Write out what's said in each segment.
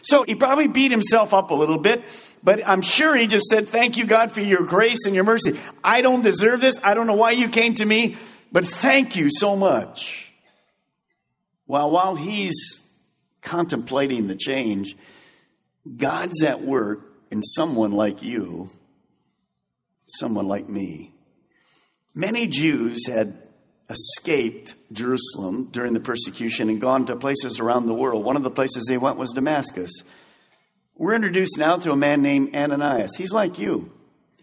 So he probably beat himself up a little bit, but I'm sure he just said, thank you, God, for your grace and your mercy. I don't deserve this. I don't know why you came to me, but thank you so much. Well, while he's contemplating the change, God's at work in someone like you, someone like me. Many Jews had escaped Jerusalem during the persecution and gone to places around the world. One of the places they went was Damascus. We're introduced now to a man named Ananias. He's like you.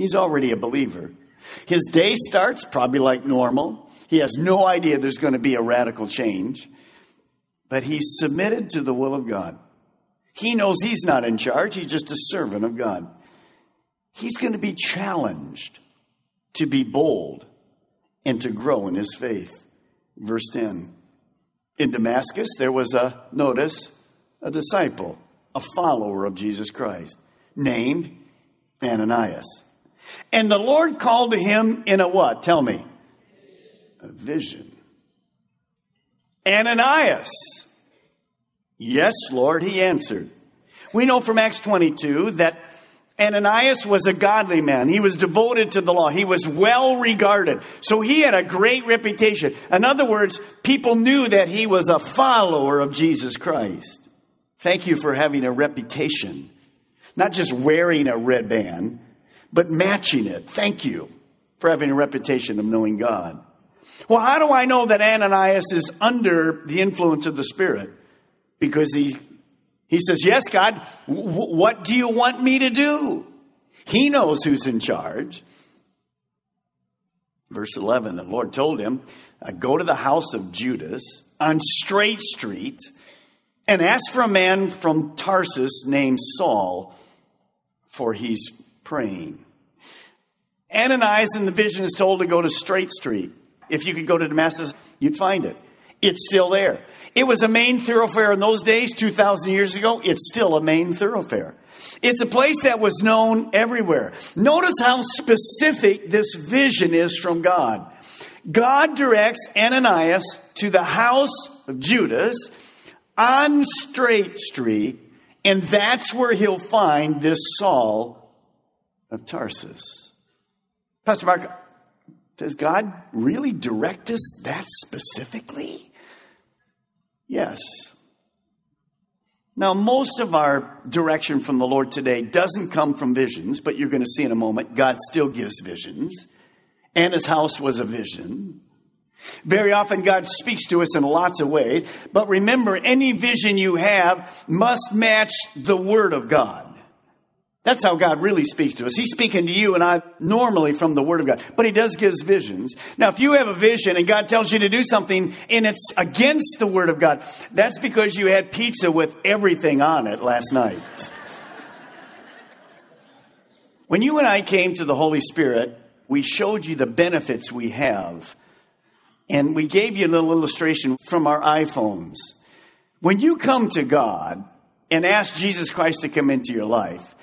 He's already a believer. His day starts probably like normal. He has no idea there's going to be a radical change. But he's submitted to the will of God. He knows he's not in charge. He's just a servant of God. He's going to be challenged to be bold and to grow in his faith. Verse 10. In Damascus, there was a disciple, a follower of Jesus Christ, named Ananias. And the Lord called to him in a what? Tell me. A vision. Ananias. Yes, Lord, he answered. We know from Acts 22 that Ananias was a godly man. He was devoted to the law. He was well regarded. So he had a great reputation. In other words, people knew that he was a follower of Jesus Christ. Thank you for having a reputation. Not just wearing a red band, but matching it. Thank you for having a reputation of knowing God. Well, how do I know that Ananias is under the influence of the Spirit? Because he says, yes, God, what do you want me to do? He knows who's in charge. Verse 11, the Lord told him, go to the house of Judas on Straight Street and ask for a man from Tarsus named Saul, for he's praying. Ananias in the vision is told to go to Straight Street. If you could go to Damascus, you'd find it. It's still there. It was a main thoroughfare in those days, 2,000 years ago. It's still a main thoroughfare. It's a place that was known everywhere. Notice how specific this vision is from God. God directs Ananias to the house of Judas on Straight Street, and that's where he'll find this Saul of Tarsus. Pastor Mark, does God really direct us that specifically? Yes. Now, most of our direction from the Lord today doesn't come from visions, but you're going to see in a moment, God still gives visions. Anna's house was a vision. Very often, God speaks to us in lots of ways. But remember, any vision you have must match the Word of God. That's how God really speaks to us. He's speaking to you and I normally from the Word of God. But He does give us visions. Now, if you have a vision and God tells you to do something and it's against the Word of God, that's because you had pizza with everything on it last night. When you and I came to the Holy Spirit, we showed you the benefits we have. And we gave you a little illustration from our iPhones. When you come to God and ask Jesus Christ to come into your life,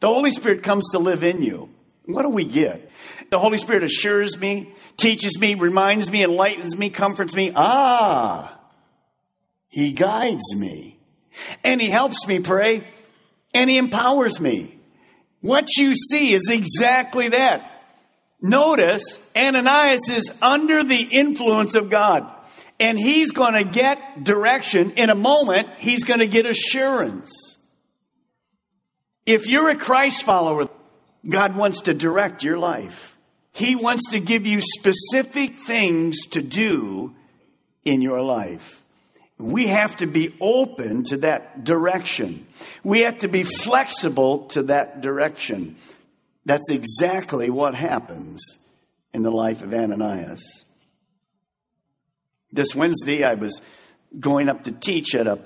the Holy Spirit comes to live in you. What do we get? The Holy Spirit assures me, teaches me, reminds me, enlightens me, comforts me. Ah, He guides me. And He helps me pray. And He empowers me. What you see is exactly that. Notice Ananias is under the influence of God. And he's going to get direction. In a moment, he's going to get assurance. If you're a Christ follower, God wants to direct your life. He wants to give you specific things to do in your life. We have to be open to that direction. We have to be flexible to that direction. That's exactly what happens in the life of Ananias. This Wednesday, I was going up to teach at a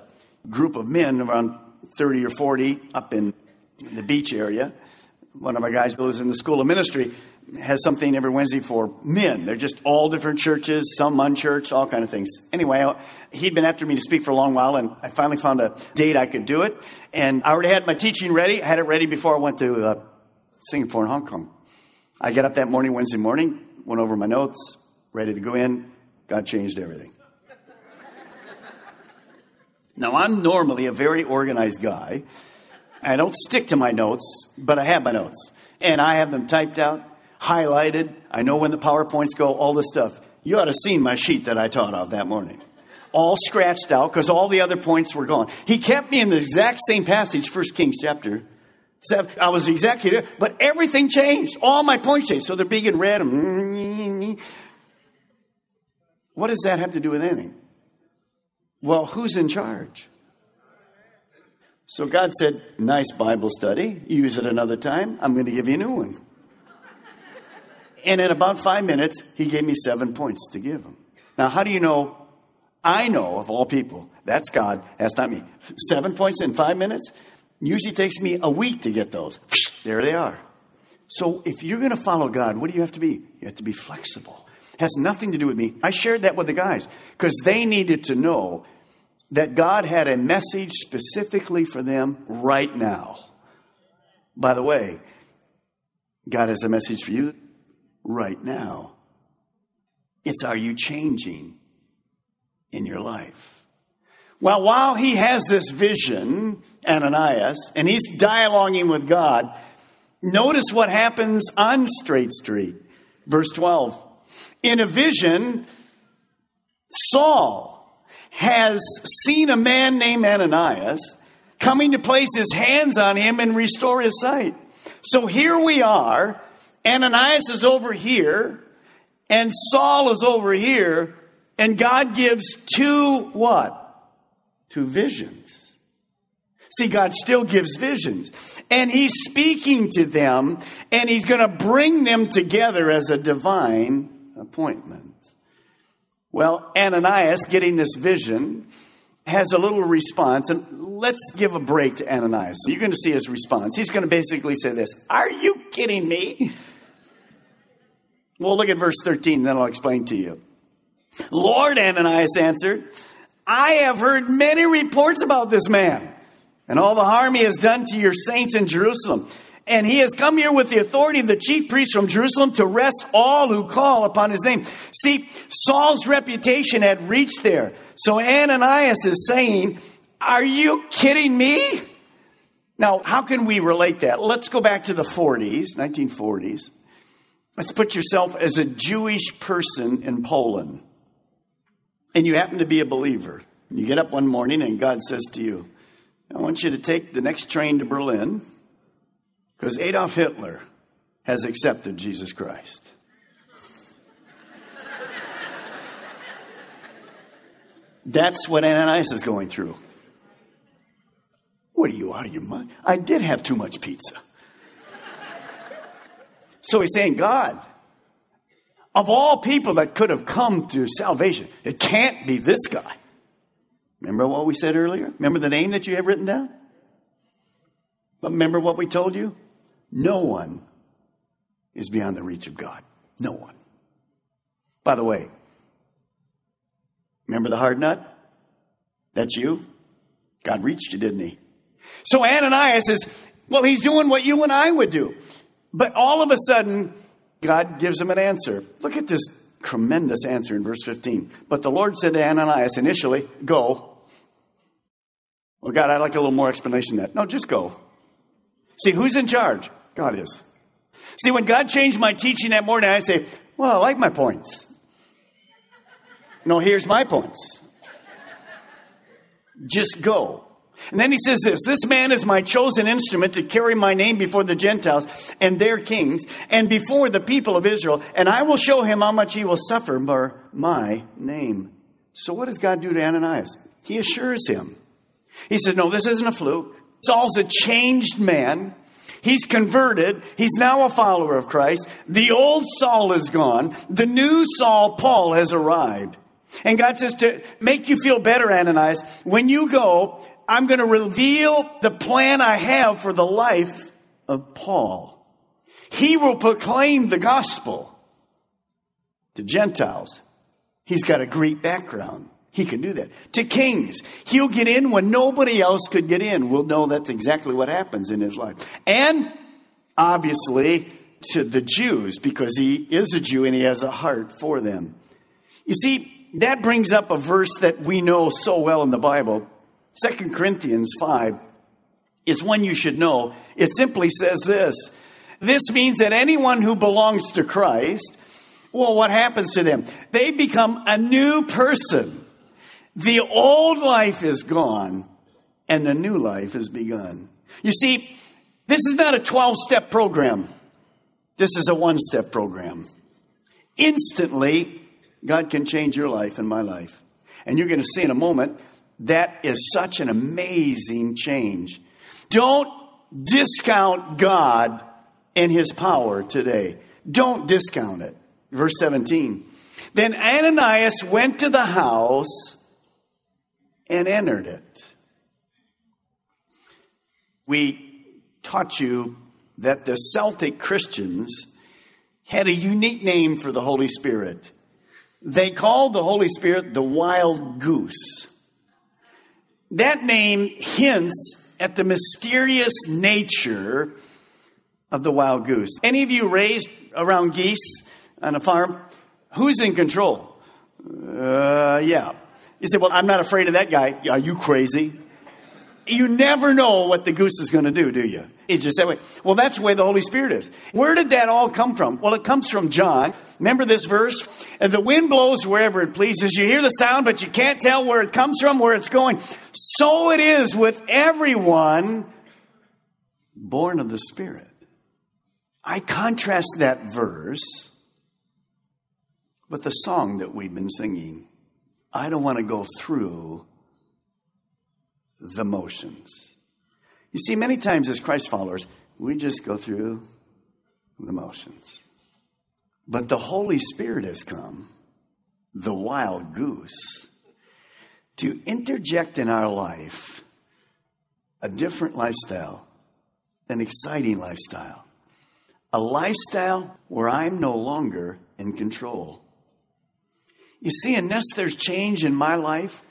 group of men, around 30 or 40, up in the beach area. One of my guys who lives in the School of Ministry has something every Wednesday for men. They're just all different churches, some unchurched, all kind of things. Anyway, he'd been after me to speak for a long while, and I finally found a date I could do it. And I already had my teaching ready. I had it ready before I went to Singapore and Hong Kong. I got up that morning, Wednesday morning, went over my notes, ready to go in. God changed everything. Now, I'm normally a very organized guy. I don't stick to my notes, but I have my notes. And I have them typed out, highlighted. I know when the PowerPoints go, all this stuff. You ought to have seen my sheet that I taught off that morning. All scratched out because all the other points were gone. He kept me in the exact same passage, 1 Kings chapter 7. I was exactly there, but everything changed. All my points changed. So they're big and red. What does that have to do with anything? Well, who's in charge? So God said, nice Bible study. Use it another time. I'm going to give you a new one. And in about 5 minutes, he gave me 7 points to give him. Now, how do you know? I know, of all people, that's God, that's not me. 7 points in 5 minutes? Usually takes me a week to get those. There they are. So if you're going to follow God, what do you have to be? You have to be flexible. It has nothing to do with me. I shared that with the guys because they needed to know that God had a message specifically for them right now. By the way, God has a message for you right now. It's, are you changing in your life? Well, while he has this vision, Ananias, and he's dialoguing with God, notice what happens on Straight Street. Verse 12. In a vision, Saul has seen a man named Ananias coming to place his hands on him and restore his sight. So here we are. Ananias is over here, and Saul is over here, and God gives two what? Two visions. See, God still gives visions. And he's speaking to them, and he's going to bring them together as a divine appointment. Well, Ananias, getting this vision, has a little response. And let's give a break to Ananias. You're going to see his response. He's going to basically say this, are you kidding me? Well, look at verse 13, then I'll explain to you. Lord, Ananias answered, I have heard many reports about this man and all the harm he has done to your saints in Jerusalem. And he has come here with the authority of the chief priests from Jerusalem to arrest all who call upon his name. See, Saul's reputation had reached there. So Ananias is saying, are you kidding me? Now, how can we relate that? Let's go back to the 1940s. Let's put yourself as a Jewish person in Poland. And you happen to be a believer. You get up one morning and God says to you, I want you to take the next train to Berlin, because Adolf Hitler has accepted Jesus Christ. That's what Ananias is going through. What are you, out of your mind? I did have too much pizza. So he's saying, God, of all people that could have come to salvation, it can't be this guy. Remember what we said earlier? Remember the name that you have written down? But remember what we told you? No one is beyond the reach of God. No one. By the way, remember the hard nut? That's you? God reached you, didn't he? So Ananias is, well, he's doing what you and I would do. But all of a sudden, God gives him an answer. Look at this tremendous answer in verse 15. But the Lord said to Ananias initially, go. Well, God, I'd like a little more explanation than that. No, just go. See, who's in charge? God is. See, when God changed my teaching that morning, I say, well, I like my points. No, here's my points. Just go. And then he says this, this man is my chosen instrument to carry my name before the Gentiles and their kings and before the people of Israel. And I will show him how much he will suffer for my name. So what does God do to Ananias? He assures him. He says, no, this isn't a fluke. Saul's a changed man. He's converted. He's now a follower of Christ. The old Saul is gone. The new Saul, Paul, has arrived. And God says to make you feel better, Ananias, when you go, I'm going to reveal the plan I have for the life of Paul. He will proclaim the gospel to Gentiles. He's got a Greek background. He can do that. To kings, he'll get in when nobody else could get in. We'll know that's exactly what happens in his life. And obviously to the Jews, because he is a Jew and he has a heart for them. You see, that brings up a verse that we know so well in the Bible. 2 Corinthians 5 is one you should know. It simply says this. This means that anyone who belongs to Christ, well, what happens to them? They become a new person. The old life is gone and the new life has begun. You see, this is not a 12-step program. This is a one-step program. Instantly, God can change your life and my life. And you're going to see in a moment, that is such an amazing change. Don't discount God and his power today. Don't discount it. Verse 17. Then Ananias went to the house and entered it. We taught you that the Celtic Christians had a unique name for the Holy Spirit. They called the Holy Spirit the wild goose. That name hints at the mysterious nature of the wild goose. Any of you raised around geese on a farm? Who's in control? Yeah. You say, well, I'm not afraid of that guy. Are you crazy? You never know what the goose is going to do you? It's just that way. Well, that's the way the Holy Spirit is. Where did that all come from? Well, it comes from John. Remember this verse? And the wind blows wherever it pleases. You hear the sound, but you can't tell where it comes from, where it's going. So it is with everyone born of the Spirit. I contrast that verse with the song that we've been singing. I don't want to go through the motions. You see, many times as Christ followers, we just go through the motions. But the Holy Spirit has come, the wild goose, to interject in our life a different lifestyle, an exciting lifestyle, a lifestyle where I'm no longer in control. You see, unless there's change in my life,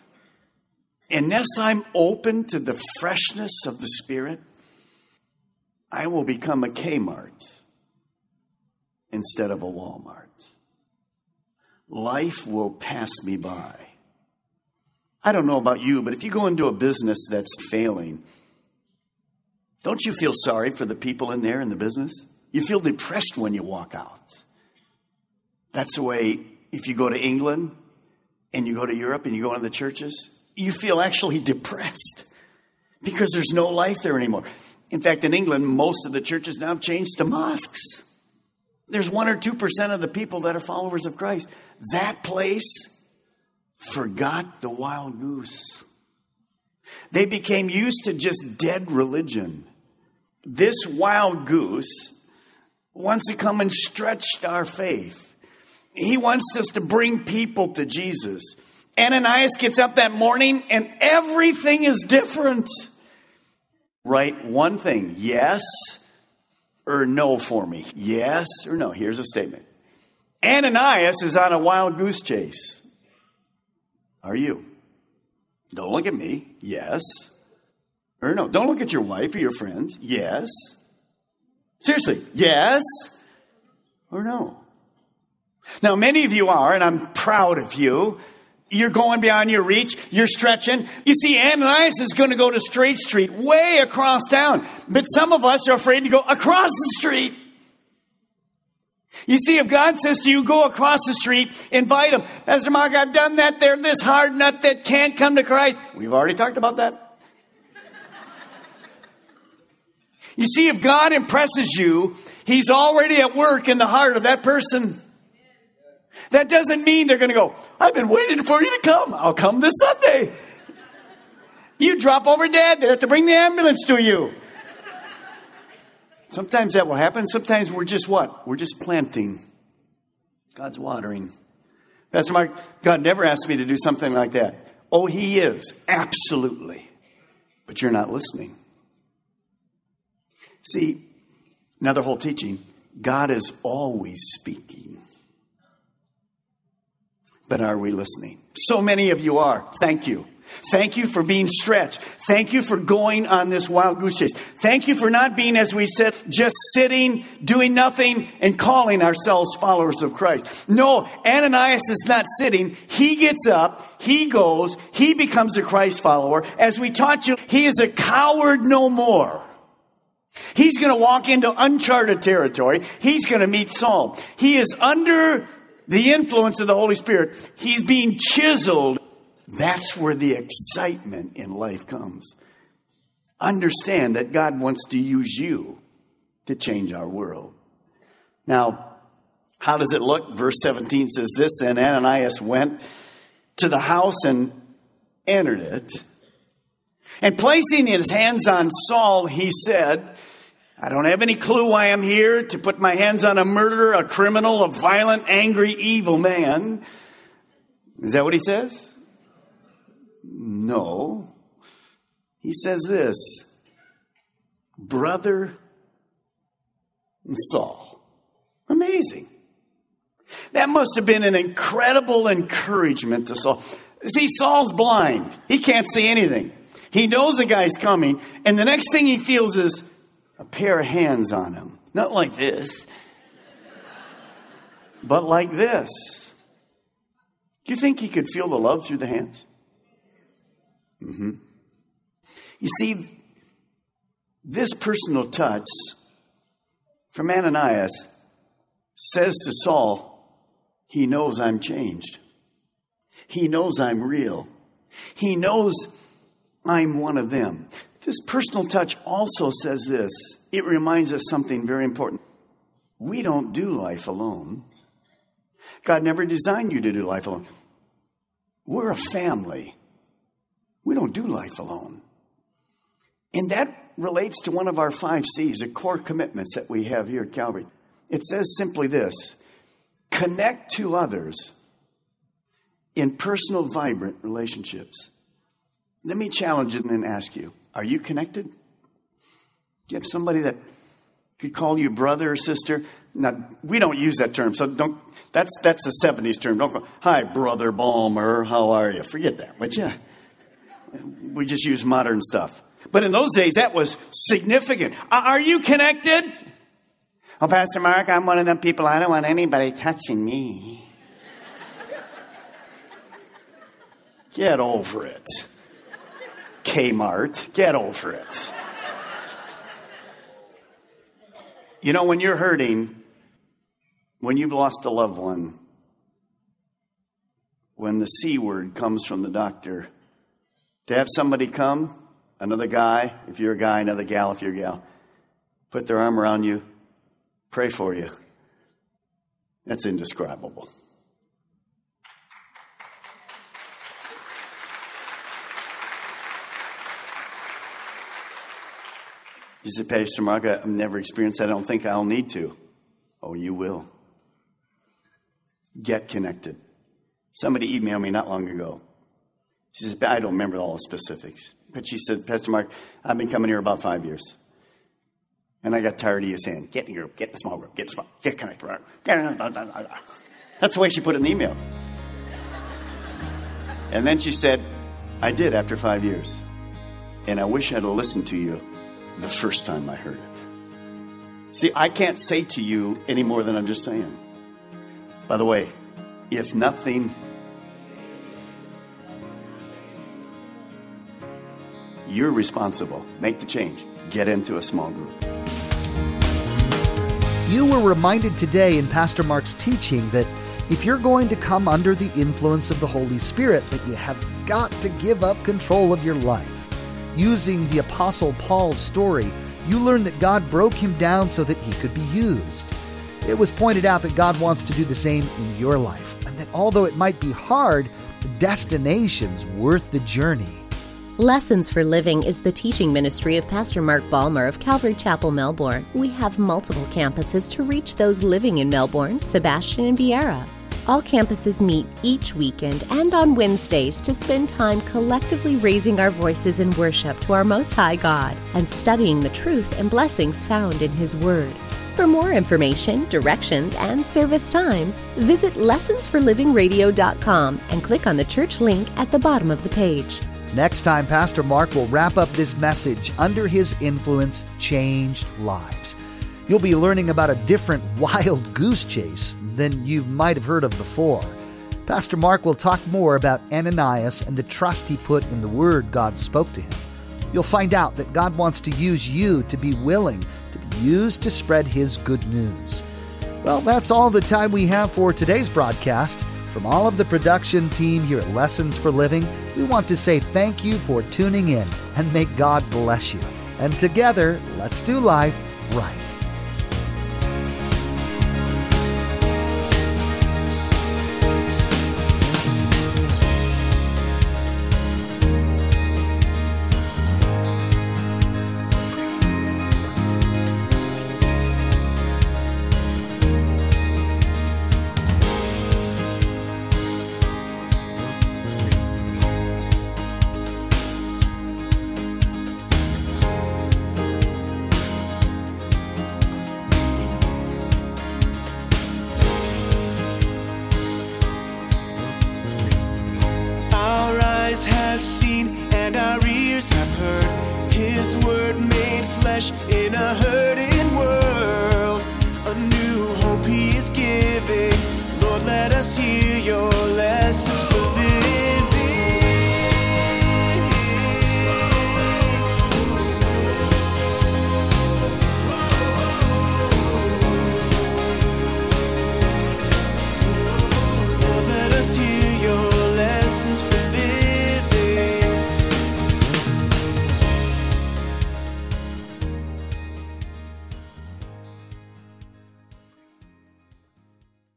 unless I'm open to the freshness of the Spirit, I will become a Kmart instead of a Walmart. Life will pass me by. I don't know about you, but if you go into a business that's failing, don't you feel sorry for the people in there in the business? You feel depressed when you walk out. That's the way if you go to England and you go to Europe and you go into the churches, you feel actually depressed because there's no life there anymore. In fact, in England, most of the churches now have changed to mosques. There's 1 or 2% of the people that are followers of Christ. That place forgot the wild goose. They became used to just dead religion. This wild goose wants to come and stretch our faith. He wants us to bring people to Jesus. Ananias gets up that morning and everything is different. Write one thing, yes or no for me. Yes or no. Here's a statement. Ananias is on a wild goose chase. Are you? Don't look at me. Yes or no. Don't look at your wife or your friends. Yes. Seriously, yes or no. Now, many of you are, and I'm proud of you. You're going beyond your reach. You're stretching. You see, Ananias is going to go to Straight Street, way across town. But some of us are afraid to go across the street. You see, if God says to you, go across the street, invite him. Pastor Mark, I've done that. They're this hard nut that can't come to Christ. We've already talked about that. You see, if God impresses you, he's already at work in the heart of that person. That doesn't mean they're going to go, I've been waiting for you to come. I'll come this Sunday. You drop over dead. They have to bring the ambulance to you. Sometimes that will happen. Sometimes we're just what? We're just planting. God's watering. Pastor Mark, God never asked me to do something like that. Oh, he is. Absolutely. But you're not listening. See, another whole teaching. God is always speaking. But are we listening? So many of you are. Thank you. Thank you for being stretched. Thank you for going on this wild goose chase. Thank you for not being, as we said, just sitting, doing nothing, and calling ourselves followers of Christ. No, Ananias is not sitting. He gets up. He goes. He becomes a Christ follower. As we taught you, he is a coward no more. He's going to walk into uncharted territory. He's going to meet Saul. He is under the influence of the Holy Spirit. He's being chiseled. That's where the excitement in life comes. Understand that God wants to use you to change our world. Now, how does it look? Verse 17 says this, and Ananias went to the house and entered it. And placing his hands on Saul, he said, I don't have any clue why I'm here, to put my hands on a murderer, a criminal, a violent, angry, evil man. Is that what he says? No. He says this, brother Saul. Amazing. That must have been an incredible encouragement to Saul. See, Saul's blind. He can't see anything. He knows the guy's coming, and the next thing he feels is a pair of hands on him. Not like this, but like this. Do you think he could feel the love through the hands? Mm-hmm. You see, this personal touch from Ananias says to Saul, he knows I'm changed. He knows I'm real. He knows I'm one of them. This personal touch also says this. It reminds us something very important. We don't do life alone. God never designed you to do life alone. We're a family. We don't do life alone. And that relates to one of our 5 C's, the core commitments that we have here at Calvary. It says simply this, connect to others in personal, vibrant relationships. Let me challenge it and ask you, are you connected? Do you have somebody that could call you brother or sister? Now, we don't use that term, so don't. That's the 70s term. Don't go, hi, Brother Balmer, how are you? Forget that, would you? We just use modern stuff. But in those days, that was significant. Are you connected? Oh, Pastor Mark, I'm one of them people. I don't want anybody touching me. Get over it. Kmart, get over it. You know, when you're hurting, when you've lost a loved one, when the C word comes from the doctor, to have somebody come, another guy, if you're a guy, another gal, if you're a gal, put their arm around you, pray for you. That's indescribable. You say, Pastor Mark, I've never experienced that. I don't think I'll need to. Oh, you will. Get connected. Somebody emailed me not long ago. She said, I don't remember all the specifics. But she said, Pastor Mark, I've been coming here about 5 years. And I got tired of you saying, get in your group, get in a small group, get connected. That's the way she put it in the email. And then she said, I did after 5 years. And I wish I'd have listened to you the first time I heard it. See, I can't say to you any more than I'm just saying. By the way, if nothing, you're responsible. Make the change. Get into a small group. You were reminded today in Pastor Mark's teaching that if you're going to come under the influence of the Holy Spirit, that you have got to give up control of your life. Using the Apostle Paul's story, you learn that God broke him down so that he could be used. It was pointed out that God wants to do the same in your life, and that although it might be hard, the destination's worth the journey. Lessons for Living is the teaching ministry of Pastor Mark Balmer of Calvary Chapel, Melbourne. We have multiple campuses to reach those living in Melbourne, Sebastian, and Vieira. All campuses meet each weekend and on Wednesdays to spend time collectively raising our voices in worship to our Most High God and studying the truth and blessings found in His Word. For more information, directions, and service times, visit LessonsForLivingRadio.com and click on the church link at the bottom of the page. Next time, Pastor Mark will wrap up this message, Under His Influence, Changed Lives. You'll be learning about a different wild goose chase than you might have heard of before. Pastor Mark will talk more about Ananias and the trust he put in the word God spoke to him. You'll find out that God wants to use you to be willing to be used to spread His good news. Well, that's all the time we have for today's broadcast. From all of the production team here at Lessons for Living, we want to say thank you for tuning in and may God bless you. And together, let's do life right. flesh in a hurting world. A new hope he is giving.